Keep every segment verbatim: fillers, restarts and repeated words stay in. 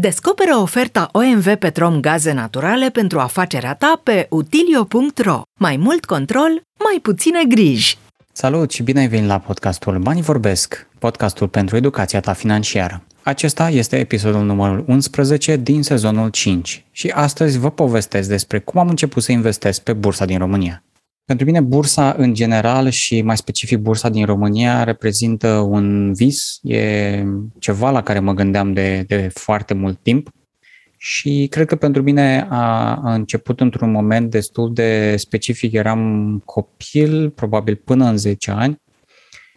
Descoperă oferta O M V Petrom Gaze Naturale pentru afacerea ta pe utilio punct ro. Mai mult control, mai puține griji! Salut și bine ai venit la podcastul Banii Vorbesc, podcastul pentru educația ta financiară. Acesta este episodul numărul unsprezece din sezonul cinci și astăzi vă povestesc despre cum am început să investesc pe bursa din România. Pentru mine, bursa în general și mai specific bursa din România reprezintă un vis, e ceva la care mă gândeam de, de foarte mult timp și cred că pentru mine a, a început într-un moment destul de specific. Eram copil, probabil până în zece ani,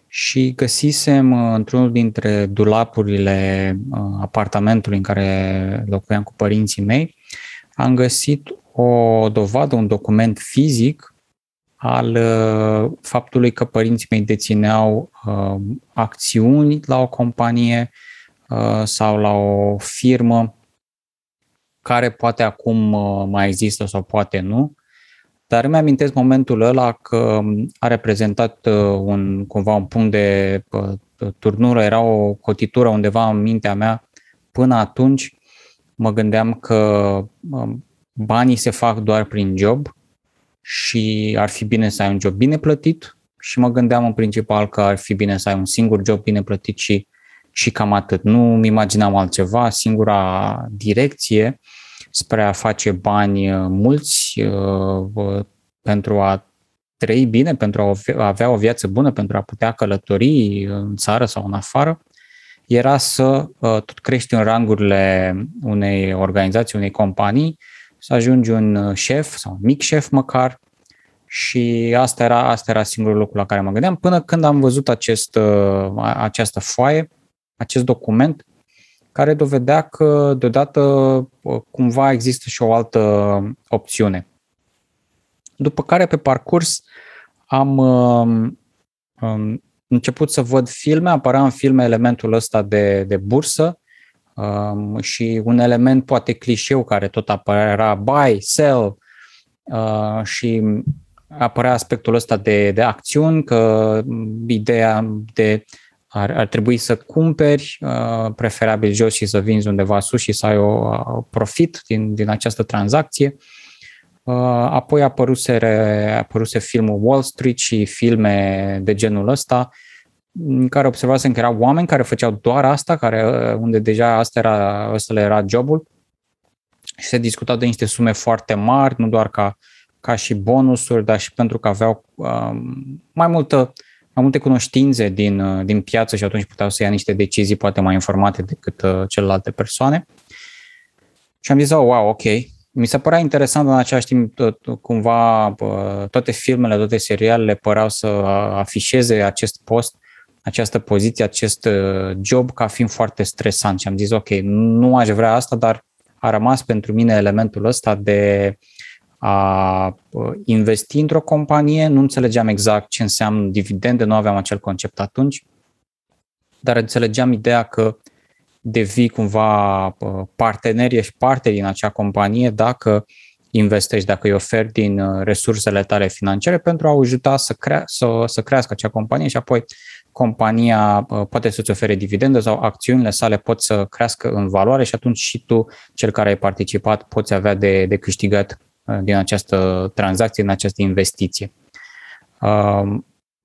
și găsisem într-unul dintre dulapurile apartamentului în care locuiam cu părinții mei, am găsit o dovadă, un document fizic al uh, faptului că părinții mei dețineau uh, acțiuni la o companie uh, sau la o firmă care poate acum uh, mai există sau poate nu, dar îmi amintesc momentul ăla că a reprezentat uh, un, cumva un punct de uh, turnură, era o cotitură undeva în mintea mea. Până atunci mă gândeam că uh, banii se fac doar prin job și ar fi bine să ai un job bine plătit și mă gândeam în principal că ar fi bine să ai un singur job bine plătit și, și cam atât. Nu îmi imaginam altceva, singura direcție spre a face bani mulți pentru a trăi bine, pentru a avea o viață bună, pentru a putea călători în țară sau în afară, era să tot crești în rangurile unei organizații, unei companii, să ajungi un șef sau un mic șef măcar, și asta era, asta era singurul lucru la care mă gândeam până când am văzut acest, această foaie, acest document care dovedea că deodată cumva există și o altă opțiune. După care pe parcurs am um, început să văd filme, apărea în filme elementul ăsta de, de bursă, Um, și un element poate clișeu care tot apărea era buy, sell uh, și apărea aspectul ăsta de, de acțiuni, că ideea de ar, ar trebui să cumperi uh, preferabil jos și să vinzi undeva sus și să ai o, o profit din, din această tranzacție. Uh, apoi apăruse, apăruse filmul Wall Street și filme de genul ăsta, în care observasem că erau oameni care făceau doar asta, care, unde deja asta era, asta era jobul, și se discutau de niște sume foarte mari, nu doar ca, ca și bonusuri, dar și pentru că aveau um, mai, multă, mai multe cunoștințe din, din piață și atunci puteau să ia niște decizii poate mai informate decât uh, celelalte persoane. Și am zis, oh, wow, ok. Mi se părea interesant, în același timp, cumva toate filmele, toate serialele păreau să afișeze acest post, această poziție, acest job ca fiind foarte stresant și am zis ok, nu aș vrea asta, dar a rămas pentru mine elementul ăsta de a investi într-o companie. Nu înțelegeam exact ce înseamnă dividende, nu aveam acel concept atunci, dar înțelegeam ideea că devii cumva partener, ești parte din acea companie dacă investești, dacă îi oferi din resursele tale financiare pentru a ajuta să, crea, să, să crească acea companie și apoi compania poate să-ți ofere dividende sau acțiunile sale pot să crească în valoare și atunci și tu, cel care ai participat, poți avea de, de câștigat din această tranzacție, din această investiție.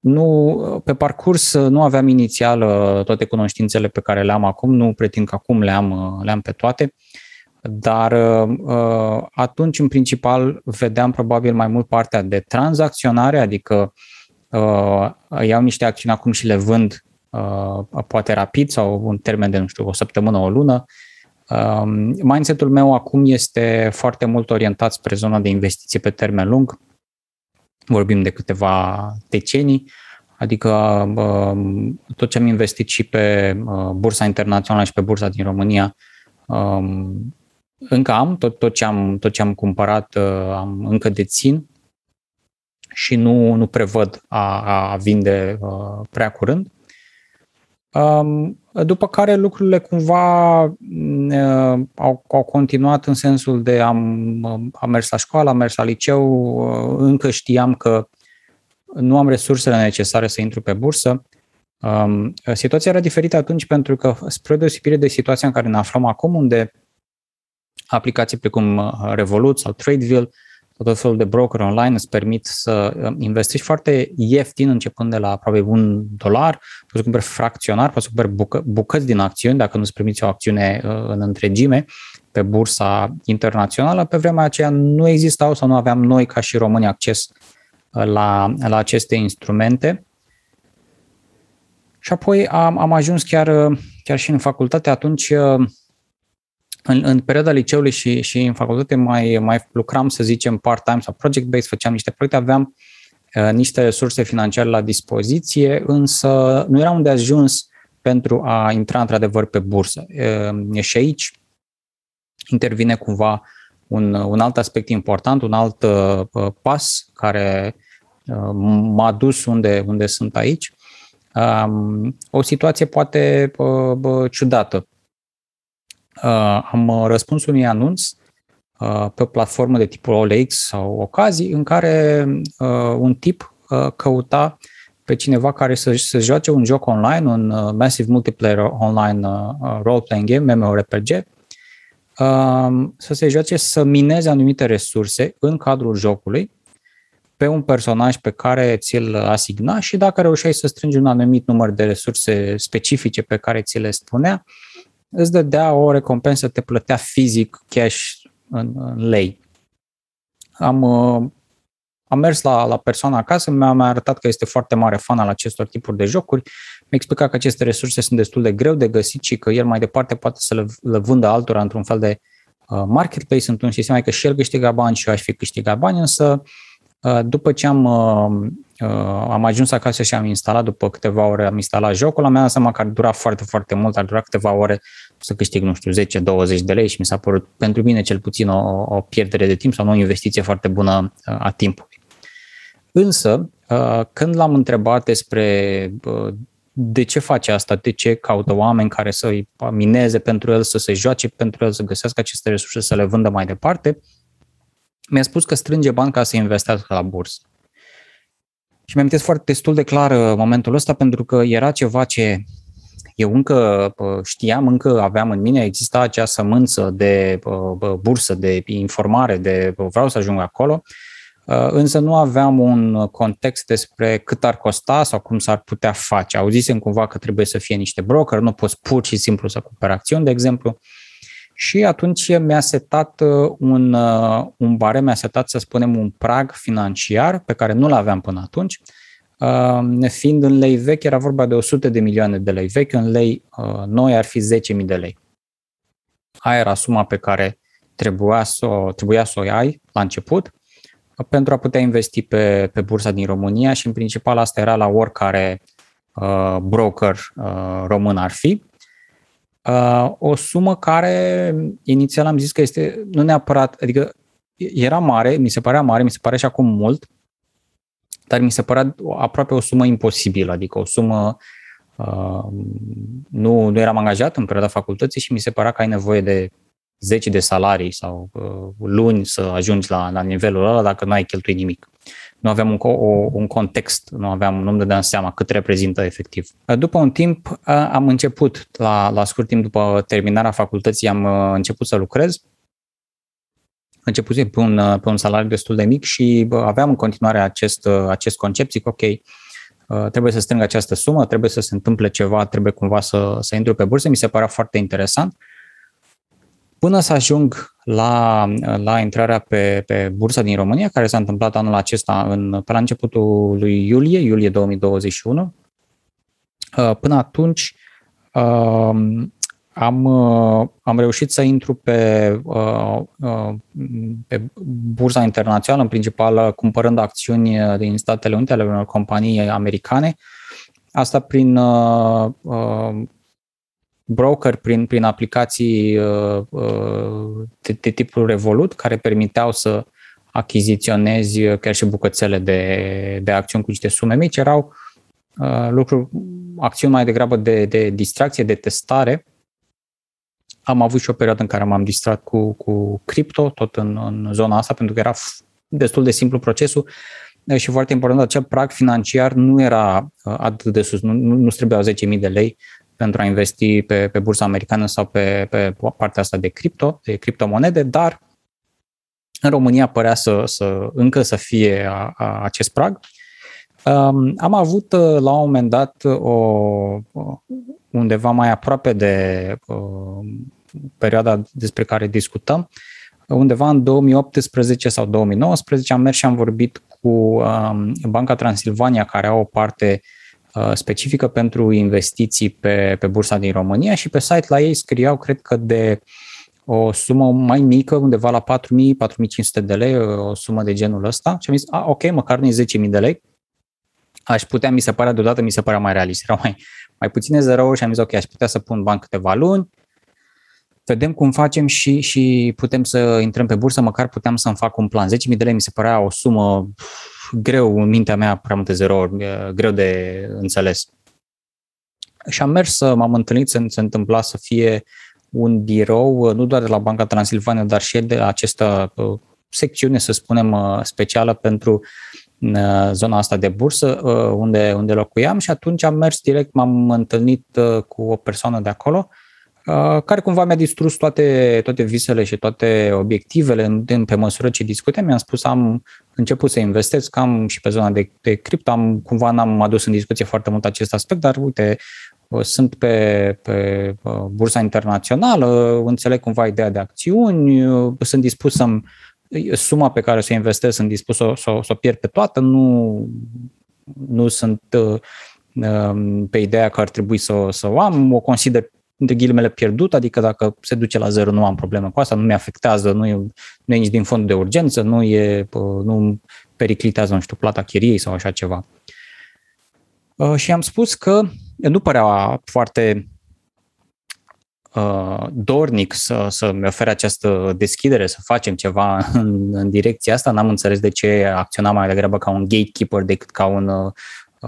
Nu, pe parcurs nu aveam inițial toate cunoștințele pe care le am acum, nu pretind că acum le am, le am pe toate, dar atunci în principal vedeam probabil mai mult partea de tranzacționare, adică iau niște acțiuni acum și le vând poate rapid sau în termen de, nu știu, o săptămână, o lună. Mindset-ul meu acum este foarte mult orientat spre zona de investiții pe termen lung, vorbim de câteva decenii, adică tot ce am investit și pe bursa internațională și pe bursa din România, încă am, tot, tot, ce, am, tot ce am cumpărat am, încă dețin și nu, nu prevăd a, a vinde prea curând. După care lucrurile cumva au, au continuat în sensul de am, am mers la școală, am mers la liceu, încă știam că nu am resursele necesare să intru pe bursă. Situația era diferită atunci pentru că, spre deosebire de situația în care ne aflăm acum, unde aplicații precum Revolut sau Tradeville, tot felul de broker online îți permit să investești foarte ieftin, începând de la aproape un dolar, poți să cumperi fracționar, poți să cumperi bucă, bucăți din acțiuni, dacă nu-ți permiți o acțiune în întregime, pe bursa internațională. Pe vremea aceea nu existau sau nu aveam noi ca și români acces la, la aceste instrumente. Și apoi am, am ajuns chiar, chiar și în facultate. Atunci, în, în perioada liceului și, și în facultate mai, mai lucram, să zicem, part-time sau project-based, făceam niște proiecte, aveam uh, niște resurse financiare la dispoziție, însă nu era unde ajuns pentru a intra într-adevăr pe bursă. Uh, și aici intervine cumva un, un alt aspect important, un alt uh, pas care uh, m-a dus unde, unde sunt aici. Um, o situație poate uh, bă, ciudată. Uh, am răspuns unui anunț uh, pe o platformă de tipul O L X sau Ocazii, în care uh, un tip uh, căuta pe cineva care să, să joace un joc online, un uh, massive multiplayer online uh, role-playing game, M M O R P G, uh, să se joace, să mineze anumite resurse în cadrul jocului pe un personaj pe care ți-l asigna și dacă reușeai să strângi un anumit număr de resurse specifice pe care ți le spunea, îți dădea o recompensă, te plătea fizic, cash, în, în lei. Am, am mers la, la persoana acasă, mi-a mai arătat că este foarte mare fan al acestor tipuri de jocuri, mi-a explicat că aceste resurse sunt destul de greu de găsit și că el mai departe poate să le, le vândă altora într-un fel de marketplace, într-un sistem, adică și el câștiga bani și eu aș fi câștigat bani, însă după ce am, am ajuns acasă și am instalat, după câteva ore am instalat jocul, am dat seama că ar dura foarte, foarte mult, ar dura câteva ore să câștig, nu știu, zece douăzeci de lei și mi s-a părut, pentru mine cel puțin, o, o pierdere de timp sau o investiție foarte bună a timpului. Însă, când l-am întrebat despre de ce face asta, de ce caută oameni care să-i mineze pentru el, să se joace pentru el, să găsească aceste resurse, să le vândă mai departe, mi-a spus că strânge bani ca să investească la bursă. Și mi-am amintesc foarte destul de clar momentul ăsta, pentru că era ceva ce eu încă știam, încă aveam în mine, exista acea sămânță de bursă, de informare, de vreau să ajung acolo, însă nu aveam un context despre cât ar costa sau cum s-ar putea face. Auzisem cumva că trebuie să fie niște broker, nu poți pur și simplu să cumperi acțiuni, de exemplu. Și atunci mi-a setat un, un barem, mi-a setat, să spunem, un prag financiar pe care nu l-aveam până atunci. Fiind în lei vechi, era vorba de o sută de milioane de lei vechi, în lei noi ar fi zece mii de lei. Aia era suma pe care trebuia să o, trebuia să o ai la început pentru a putea investi pe, pe bursa din România și în principal asta era la oricare uh, broker uh, român ar fi. O sumă care inițial am zis că este nu neapărat, adică era mare, mi se părea mare, mi se pare și acum mult, dar mi se părea aproape o sumă imposibilă, adică o sumă, nu, nu eram angajat în perioada facultății și mi se părea că ai nevoie de zece de salarii sau luni să ajungi la, la nivelul ăla dacă nu ai cheltuit nimic. Nu aveam un, o, un context, nu aveam, nu-mi dădeam seama cât reprezintă efectiv. După un timp am început, la, la scurt timp după terminarea facultății, am început să lucrez. Începusem pe un, pe un salariu destul de mic și aveam în continuare acest, acest concept, zic ok, trebuie să strâng această sumă, trebuie să se întâmple ceva, trebuie cumva să, să intru pe bursă, mi se părea foarte interesant. Până să ajung la, la intrarea pe, pe bursa din România, care s-a întâmplat anul acesta, în, pe la începutul lui iulie, iulie două mii douăzeci și unu, până atunci am, am reușit să intru pe, pe bursa internațională, în principal cumpărând acțiuni din Statele Unite ale unor companii americane, asta prin broker, prin, prin aplicații de, de tipul Revolut, care permiteau să achiziționezi chiar și bucățele de, de acțiuni cu niște sume mici. Erau lucruri, acțiuni mai degrabă de, de distracție, de testare. Am avut și o perioadă în care m-am distrat cu, cu cripto, tot în, în zona asta, pentru că era destul de simplu procesul. Și foarte important, acel prag financiar nu era atât de sus, nu, nu, nu trebuiau zece mii de lei, pentru a investi pe, pe bursa americană sau pe, pe partea asta de cripto, de criptomonede, dar în România părea să, să, încă să fie a, a acest prag. Um, am avut la un moment dat o, undeva mai aproape de uh, perioada despre care discutăm, undeva în două mii optsprezece sau două mii nouăsprezece am mers și am vorbit cu um, Banca Transilvania, care au o parte uh, specifică pentru investiții pe, pe bursa din România, și pe site la ei scriau, cred că de o sumă mai mică, undeva la patru mii - patru mii cinci sute de lei, o sumă de genul ăsta. Și am zis, a, ok, măcar nu zece mii de lei. Aș putea, mi se părea, deodată mi se părea mai realist, erau mai, mai puține zerouri și am zis, ok, aș putea să pun bani câteva luni, vedem cum facem și, și putem să intrăm pe bursă, măcar puteam să-mi fac un plan. zece mii de lei mi se părea o sumă greu, în mintea mea, prea multe zerouri, greu de înțeles. Și am mers, m-am întâlnit, se, se întâmpla să fie un birou, nu doar de la Banca Transilvania, dar și de această secțiune, să spunem, specială pentru zona asta de bursă, unde, unde locuiam, și atunci am mers direct, m-am întâlnit cu o persoană de acolo, care cumva mi-a distrus toate, toate visele și toate obiectivele în, în, pe măsură ce discutam. Mi-am spus, am început să investesc cam și pe zona de, de cripto, am, cumva n-am adus în discuție foarte mult acest aspect, dar uite, sunt pe, pe bursa internațională, înțeleg cumva ideea de acțiuni, sunt dispus să-mi, suma pe care o să investesc, sunt dispus să, să, să o pierd pe toată, nu, nu sunt pe ideea că ar trebui să, să o am, o consider de ghilimele pierdut, adică dacă se duce la zero nu am probleme cu asta, nu mi-afectează, nu e, nu e nici din fond de urgență, nu e, nu periclitează, nu știu, plata chiriei sau așa ceva. Și am spus că nu părea foarte uh, dornic să, să-mi ofere această deschidere, să facem ceva în, în direcția asta, n-am înțeles de ce acționa mai degrabă ca un gatekeeper decât ca un uh,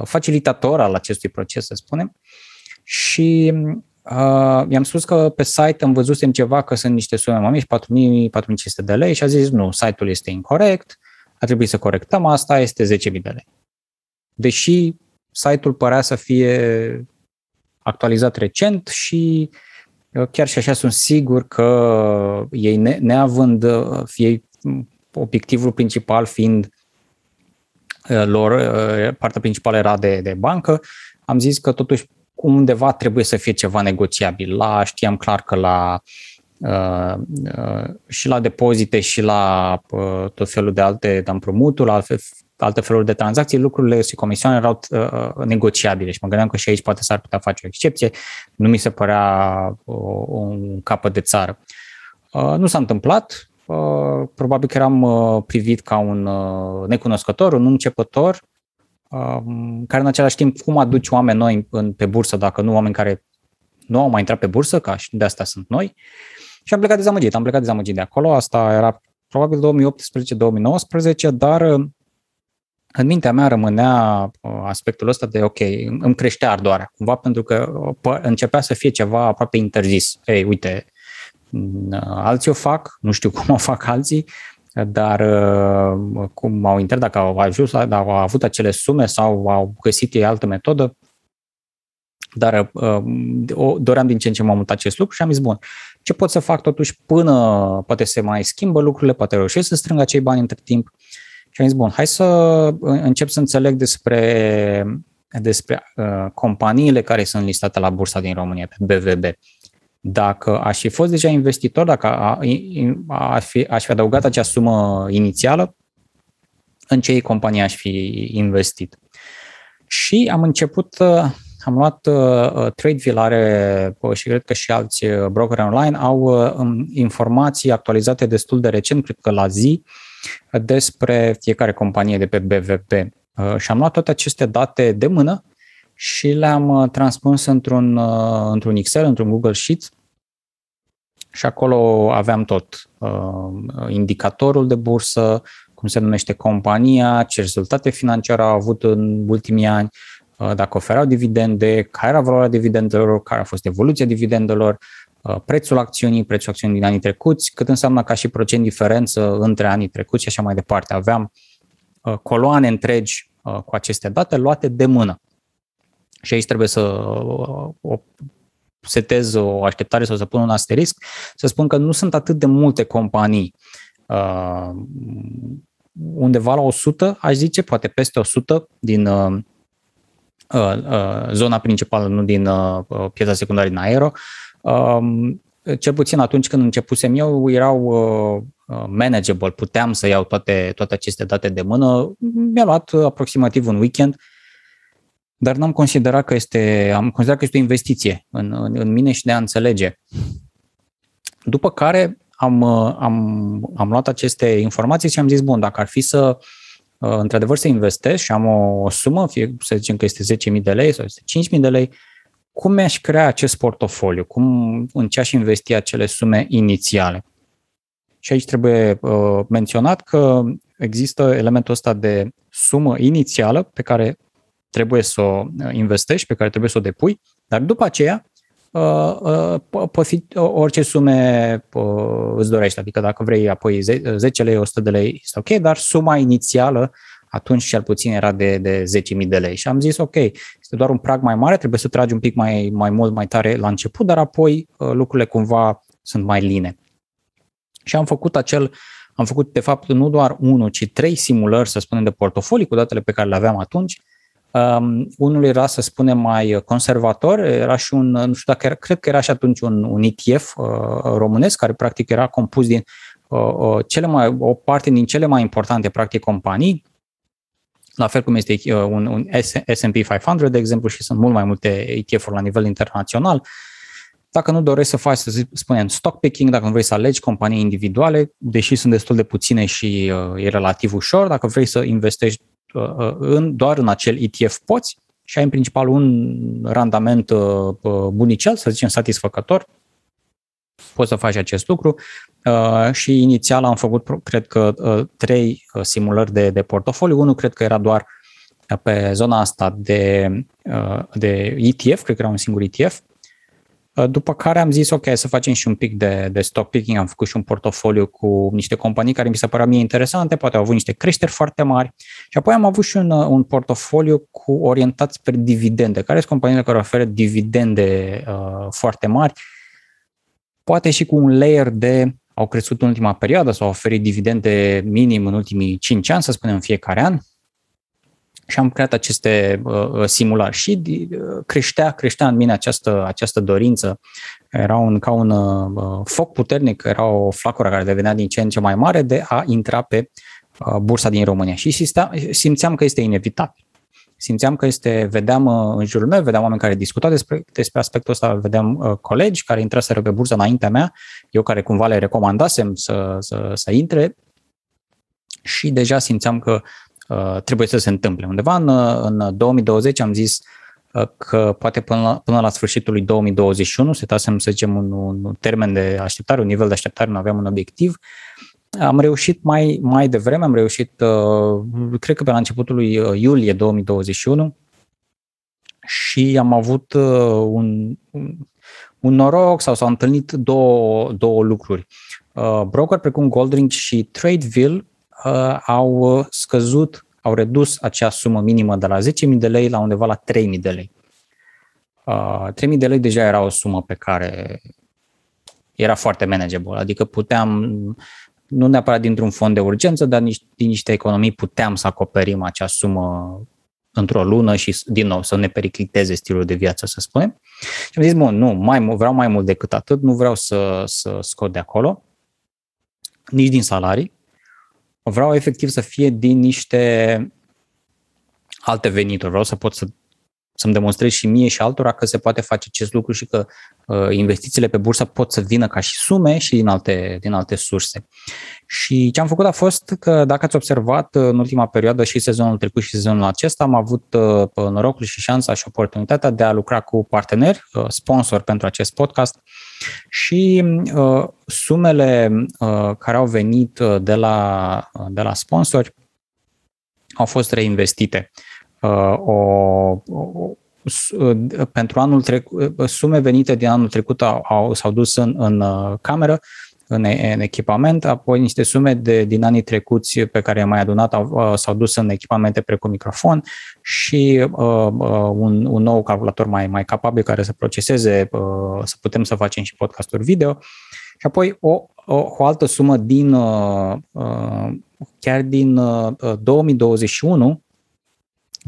facilitator al acestui proces, să spunem. Și Uh, i-am spus că pe site am văzusem ceva, că sunt niște sume mai mici, patru mii - patru mii cinci sute de lei, și a zis nu, site-ul este incorect, a trebuit să corectăm, asta este zece mii de lei. Deși site-ul părea să fie actualizat recent și chiar și așa sunt sigur că ei, ne, neavând ei, obiectivul principal fiind lor, partea principală era de, de bancă, am zis că totuși undeva trebuie să fie ceva negociabil. La, știam clar că la uh, uh, și la depozite și la uh, tot felul de alte împrumuturi, alte, alte feluri de tranzacții, lucrurile și comisioane erau uh, negociabile și mă gândeam că și aici poate s-ar putea face o excepție. Nu mi se părea uh, un capăt de țară. Uh, nu s-a întâmplat. Uh, probabil că eram uh, privit ca un uh, necunoscător, un începător, care în același timp, cum aduci oameni noi în, pe bursă, dacă nu oameni care nu au mai intrat pe bursă, ca și de asta sunt noi. Și am plecat dezamăgit, am plecat dezamăgit de acolo, asta era probabil două mii optsprezece - două mii nouăsprezece, dar în mintea mea rămânea aspectul ăsta de ok, îmi creștea ardoarea, cumva pentru că începea să fie ceva aproape interzis. Ei, uite, alții o fac, nu știu cum o fac alții, dar cum au intrat, dacă au ajuns, dacă au avut acele sume sau au găsit ei altă metodă, dar doream din ce în ce mai mult acest lucru și am zis, bun, ce pot să fac totuși până poate se mai schimbă lucrurile, poate reușesc să strâng acei bani între timp. Și am zis, bun, hai să încep să înțeleg despre, despre companiile care sunt listate la bursa din România, pe B V B. Dacă aș fi fost deja investitor, dacă a, a, a fi, aș fi adăugat acea sumă inițială, în ce companie aș fi investit. Și am început, am luat, uh, Tradeville are, și cred că și alți brokeri online, au uh, informații actualizate destul de recent, cred că la zi, despre fiecare companie de pe B V B. Uh, și am luat toate aceste date de mână și le-am transpus într-un, într-un Excel, într-un Google Sheets, și acolo aveam tot. Indicatorul de bursă, cum se numește compania, ce rezultate financiare au avut în ultimii ani, dacă oferau dividende, care era valoarea dividendelor, care a fost evoluția dividendelor, prețul acțiunii, prețul acțiunii din anii trecuți, cât înseamnă ca și procent diferență între anii trecuți și așa mai departe. Aveam coloane întregi cu aceste date luate de mână. Și aici trebuie să setez o așteptare sau să pun un asterisc, să spun că nu sunt atât de multe companii, uh, undeva la o sută, aș zice, poate peste o sută din uh, uh, uh, zona principală, nu din uh, piața secundară din aero. Uh, cel puțin atunci când începusem eu, erau uh, manageable, puteam să iau toate, toate aceste date de mână. Mi-a luat aproximativ un weekend, dar n-am considerat că este, am considerat că este o investiție în, în, în mine și de a înțelege. După care am, am, am luat aceste informații și am zis, bun, dacă ar fi să, într-adevăr, să investesc și am o, o sumă, fie să zicem că este zece mii de lei sau este cinci mii de lei, cum mi-aș crea acest portofoliu? Cum, în ce aș investi acele sume inițiale? Și aici trebuie uh, menționat că există elementul ăsta de sumă inițială pe care trebuie să o investești, pe care trebuie să o depui, dar după aceea uh, uh, poți fi orice sume uh, îți dorești. Adică dacă vrei apoi zece lei, o sută de lei, este ok, dar suma inițială atunci cel puțin era de, de zece mii de lei. Și am zis, ok, este doar un prag mai mare, trebuie să tragi un pic mai, mai mult, mai tare la început, dar apoi uh, lucrurile cumva sunt mai line. Și am făcut acel, am făcut de fapt nu doar unul, ci trei simulări, să spunem, de portofolii cu datele pe care le aveam atunci. Um, unul era, să spunem, mai conservator, era și un, nu știu dacă era, cred că era și atunci un, un E T F uh, românesc, care practic era compus din uh, uh, cele mai, o parte din cele mai importante, practic, companii, la fel cum este uh, un, un S and P five hundred, de exemplu, și sunt mult mai multe E T F-uri la nivel internațional. Dacă nu dorești să faci, să spunem, stock picking, dacă nu vrei să alegi companii individuale, deși sunt destul de puține și uh, e relativ ușor, dacă vrei să investești uh, în, doar în acel E T F poți și ai în principal un randament uh, bunicel, să zicem satisfăcător, poți să faci acest lucru. Uh, și inițial am făcut, cred că, uh, trei simulări de, de portofoliu. Unul cred că era doar pe zona asta de, uh, de E T F, cred că era un singur E T F. După care am zis, ok, să facem și un pic de, de stock picking, am făcut și un portofoliu cu niște companii care mi se păreau mie interesante, poate au avut niște creșteri foarte mari și apoi am avut și un, un portofoliu cu orientat spre dividende, care sunt companiile care oferă dividende uh, foarte mari, poate și cu un layer de, au crescut în ultima perioadă sau au oferit dividende minim în ultimii cinci ani, să spunem, în fiecare an. Și am creat aceste uh, simulări și uh, creștea, creștea în mine această, această dorință. Era un, ca un uh, foc puternic, era o flacură care devenea din ce în ce mai mare de a intra pe uh, bursa din România. Și sista, simțeam că este inevitabil. Simțeam că este, vedeam uh, în jurul meu, vedeam oameni care discutau despre, despre aspectul ăsta, vedeam uh, colegi care intraseră pe bursa înaintea mea, eu care cumva le recomandasem să, să, să intre și deja simțeam că trebuie să se întâmple. Undeva în, în două mii douăzeci am zis că poate până la, până la sfârșitul lui două mii douăzeci și unu, setasem, să zicem, un, un termen de așteptare, un nivel de așteptare, nu aveam un obiectiv. Am reușit mai, mai devreme, am reușit, cred că pe la începutul lui iulie două mii douăzeci și unu și am avut un, un, un noroc sau s-au întâlnit două, două lucruri. Broker precum Goldring și Tradeville au scăzut, au redus acea sumă minimă de la zece mii de lei la undeva la trei mii de lei. trei mii de lei deja era o sumă pe care era foarte manageable, adică puteam, nu neapărat dintr-un fond de urgență, dar nici, din niște economii puteam să acoperim acea sumă într-o lună și, din nou, să ne pericliteze stilul de viață, să spunem. Și am zis, bun, nu, mai, vreau mai mult decât atât, nu vreau să, să scot de acolo, nici din salarii. Vreau efectiv să fie din niște alte venituri, vreau să pot să, să-mi demonstrez și mie și altora că se poate face acest lucru și că uh, investițiile pe bursă pot să vină ca și sume și din alte, din alte surse. Și ce am făcut a fost că, dacă ați observat, în ultima perioadă și sezonul trecut și sezonul acesta, am avut uh, norocul și șansa și oportunitatea de a lucra cu parteneri, uh, sponsor pentru acest podcast și uh, sumele uh, care au venit de la, de la sponsori au fost reinvestite. Uh, o, o, pentru anul trecut, sume venite din anul trecut au, au, s-au dus în, în uh, cameră în, în echipament, apoi niște sume de, din anii trecuți pe care am mai adunat au, s-au dus în echipamente precum microfon și uh, un, un nou calculator mai, mai capabil care să proceseze, uh, să putem să facem și podcasturi video. Și apoi o, o, o altă sumă din uh, uh, chiar din uh, două mii douăzeci și unu,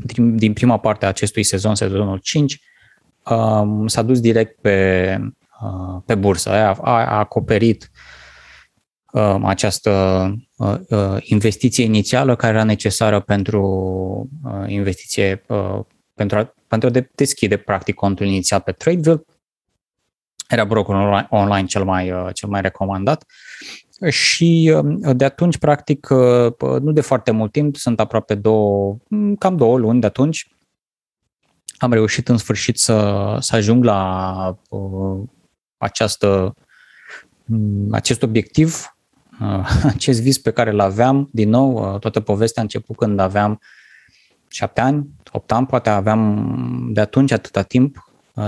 din, din prima parte a acestui sezon, sezonul cinci, um, s-a dus direct pe, uh, pe bursă. A, a acoperit uh, această uh, investiție inițială care era necesară pentru uh, investiție, uh, pentru, a, pentru a deschide practic contul inițial pe Tradeville. Era brokerul online cel mai, cel mai recomandat și de atunci, practic, nu de foarte mult timp, sunt aproape două, cam două luni de atunci, am reușit în sfârșit să, să ajung la această, acest obiectiv, acest vis pe care îl aveam. Din nou, toată povestea a început când aveam șapte ani, opt ani, poate aveam de atunci atâta timp,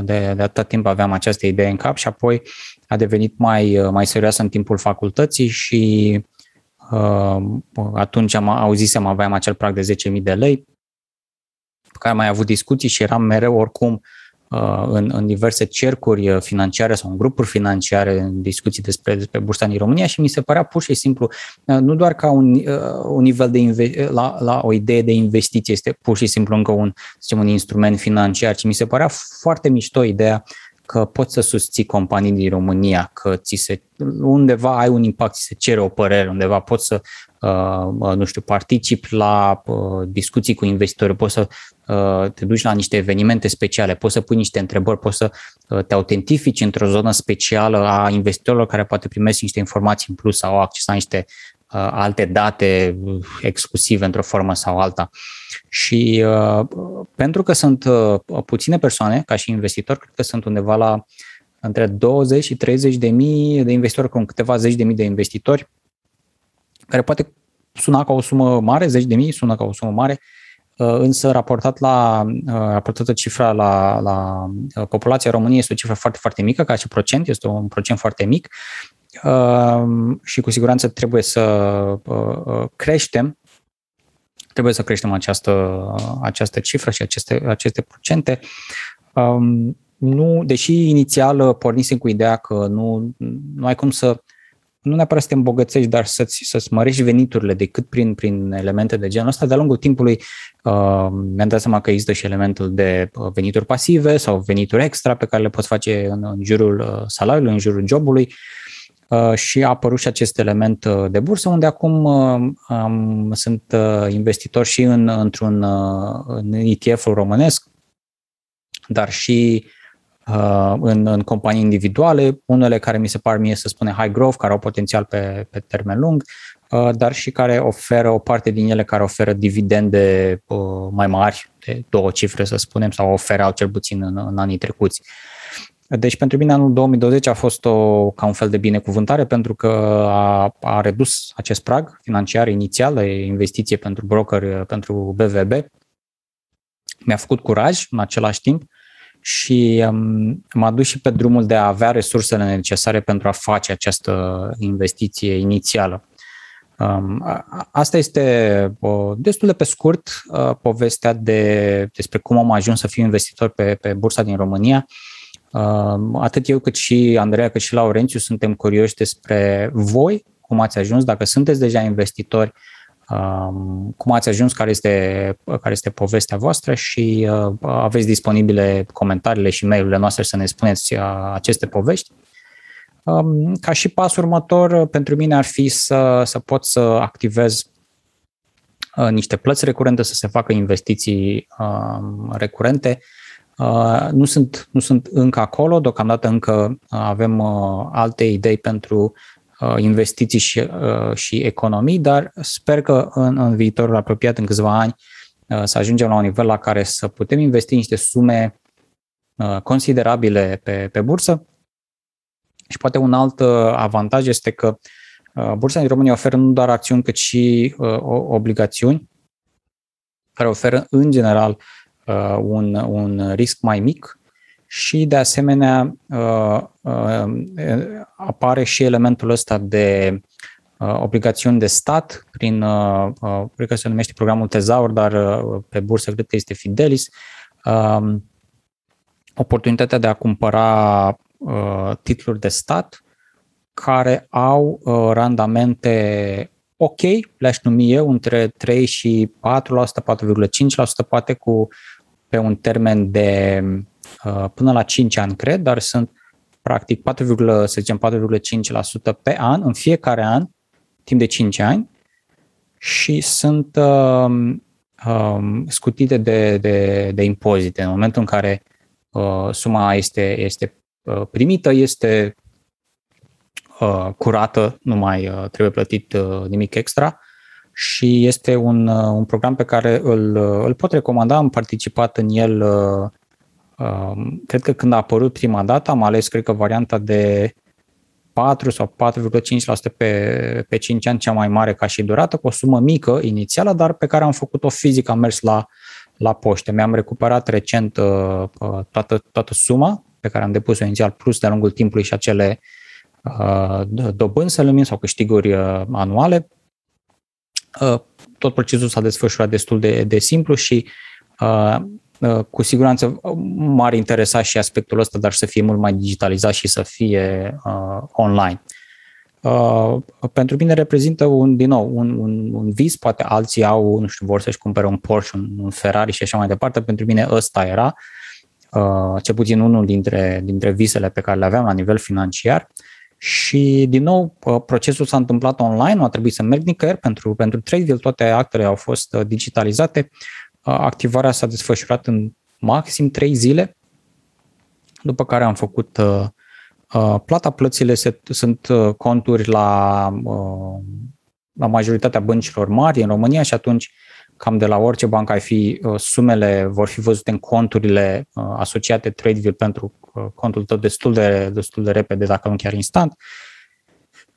De, de atât timp aveam această idee în cap și apoi a devenit mai, mai serioasă în timpul facultății și uh, atunci am auzisem, aveam acel prag de zece mii de lei pe care am mai avut discuții și eram mereu oricum uh, în, în diverse cercuri financiare sau în grupuri financiare în discuții despre, despre bursa din România și mi se părea pur și simplu, uh, nu doar ca un, uh, un nivel de inve- la, la o idee de investiție, este pur și simplu încă un, zicem, un instrument financiar, ci mi se părea foarte mișto ideea că poți să susții companii din România, că ți se, undeva ai un impact, ți se cere o părere, undeva poți să, uh, nu știu, participi la uh, discuții cu investitori, poți să uh, te duci la niște evenimente speciale, poți să pui niște întrebări, poți să uh, te autentifici într-o zonă specială a investitorilor care poate primesc niște informații în plus sau accesa niște uh, alte date exclusive într-o formă sau alta. Și uh, pentru că sunt uh, puține persoane, ca și investitori, cred că sunt undeva la între douăzeci și treizeci de mii de investitori, cu câteva zeci de mii de investitori, care poate suna ca o sumă mare, zeci de mii sună ca o sumă mare, uh, însă raportat la, uh, raportată cifra la, la uh, populația României este o cifră foarte, foarte mică, ca și procent, este un procent foarte mic uh, și cu siguranță trebuie să uh, creștem Trebuie să creștem această, această cifră și aceste, aceste procente. Um, nu, deși inițial pornisem cu ideea că nu, nu ai cum să, nu neapărat să te îmbogățești, dar să-ți, să-ți mărești veniturile decât prin, prin elemente de genul ăsta, de-a lungul timpului uh, mi-am dat seama că există și elementul de venituri pasive sau venituri extra pe care le poți face în, în jurul salariului, în jurul jobului. Și a apărut și acest element de bursă, unde acum am, sunt investitor și în, într-un în E T F-ul românesc, dar și în, în companii individuale, unele care mi se par mie, să spune, high growth, care au potențial pe, pe termen lung, dar și care oferă, o parte din ele care oferă dividende mai mari, de două cifre, să spunem, sau oferau cel puțin în, în anii trecuți. Deci pentru mine anul două mii douăzeci a fost o, ca un fel de binecuvântare pentru că a, a redus acest prag financiar inițial de investiție pentru broker, pentru B V B. Mi-a făcut curaj în același timp și um, m-a dus și pe drumul de a avea resursele necesare pentru a face această investiție inițială. Um, a, asta este o, destul de pe scurt uh, povestea de, despre cum am ajuns să fiu investitor pe, pe bursa din România. Atât eu cât și Andreea, cât și Laurențiu suntem curioși despre voi, cum ați ajuns, dacă sunteți deja investitori, cum ați ajuns, care este, care este povestea voastră și aveți disponibile comentariile și mail-urile noastre să ne spuneți aceste povești. Ca și pas următor, pentru mine ar fi să, să pot să activez niște plăți recurente, să se facă investiții recurente. Uh, nu sunt, nu sunt încă acolo, deocamdată încă avem uh, alte idei pentru uh, investiții și, uh, și economii, dar sper că în, în viitorul apropiat, în câțiva ani, uh, să ajungem la un nivel la care să putem investi niște sume uh, considerabile pe, pe bursă. Și poate un alt uh, avantaj este că uh, bursa din România oferă nu doar acțiuni, cât și uh, obligațiuni, care oferă în general Un, un risc mai mic și de asemenea apare și elementul ăsta de uh, obligațiuni de stat, prin, uh, uh, cred că se numește programul Tezaur, dar uh, pe bursă cred că este Fidelis, uh, oportunitatea de a cumpăra uh, titluri de stat care au uh, randamente ok, le-aș numi eu, între trei și patru la sută, patru virgulă cinci la sută, poate cu, pe un termen de uh, până la cinci ani, cred, dar sunt practic patru virgulă cinci la sută pe an, în fiecare an, timp de cinci ani, și sunt uh, uh, scutite de, de, de impozite. În momentul în care uh, suma este, este uh, primită, este uh, curată, nu mai uh, trebuie plătit uh, nimic extra, și este un, uh, un program pe care îl, uh, îl pot recomanda. Am participat în el uh, cred că când a apărut prima dată, am ales, cred că, varianta de patru sau patru virgulă cinci la sută pe, pe cinci ani, cea mai mare ca și durată, cu o sumă mică inițială, dar pe care am făcut-o fizic, am mers la, la poștă. Mi-am recuperat recent uh, toată, toată suma pe care am depus-o inițial, plus de-a lungul timpului și acele uh, dobânzi, să numim, sau câștiguri uh, anuale. Uh, tot procesul s-a desfășurat destul de, de simplu și uh, cu siguranță m-ar interesa și aspectul ăsta, dar să fie mult mai digitalizat și să fie uh, online. Uh, pentru mine reprezintă, un, din nou, un, un, un vis, poate alții au, nu știu, vor să-și cumpere un Porsche, un, un Ferrari și așa mai departe. Pentru mine ăsta era, uh, cel puțin unul dintre, dintre visele pe care le aveam la nivel financiar. Și, din nou, procesul s-a întâmplat online, nu a trebuit să merg nicăieri pentru, pentru Tradeville, toate actele au fost digitalizate. Activarea s-a desfășurat în maxim trei zile, după care am făcut uh, uh, plata. Plățile se, sunt uh, conturi la, uh, la majoritatea băncilor mari în România și atunci cam de la orice bancă ai fi, uh, sumele vor fi văzute în conturile uh, asociate Tradeville pentru uh, contul tău destul de, destul de repede, dacă nu chiar instant.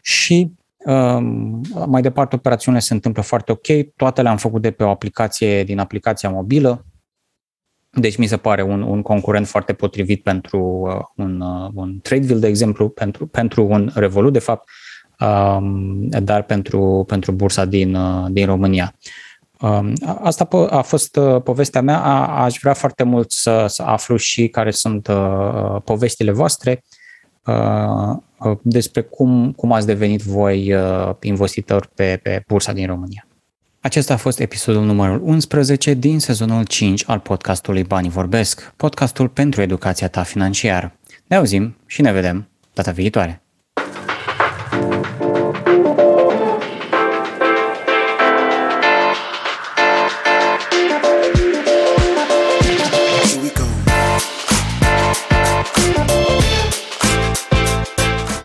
Și Um, mai departe, operațiunile se întâmplă foarte ok, toate le-am făcut de pe o aplicație, din aplicația mobilă, deci mi se pare un, un concurent foarte potrivit pentru uh, un, uh, un Tradeville, de exemplu, pentru, pentru un Revolut, de fapt, um, dar pentru, pentru bursa din, uh, din România. Um, asta po- a fost uh, povestea mea, a, aș vrea foarte mult să, să aflu și care sunt uh, povestile voastre, uh, despre cum, cum ați devenit voi uh, investitori pe, pe bursa din România. Acesta a fost episodul numărul unsprezece din sezonul cinci al podcastului Banii Vorbesc, podcastul pentru educația ta financiară. Ne auzim și ne vedem data viitoare!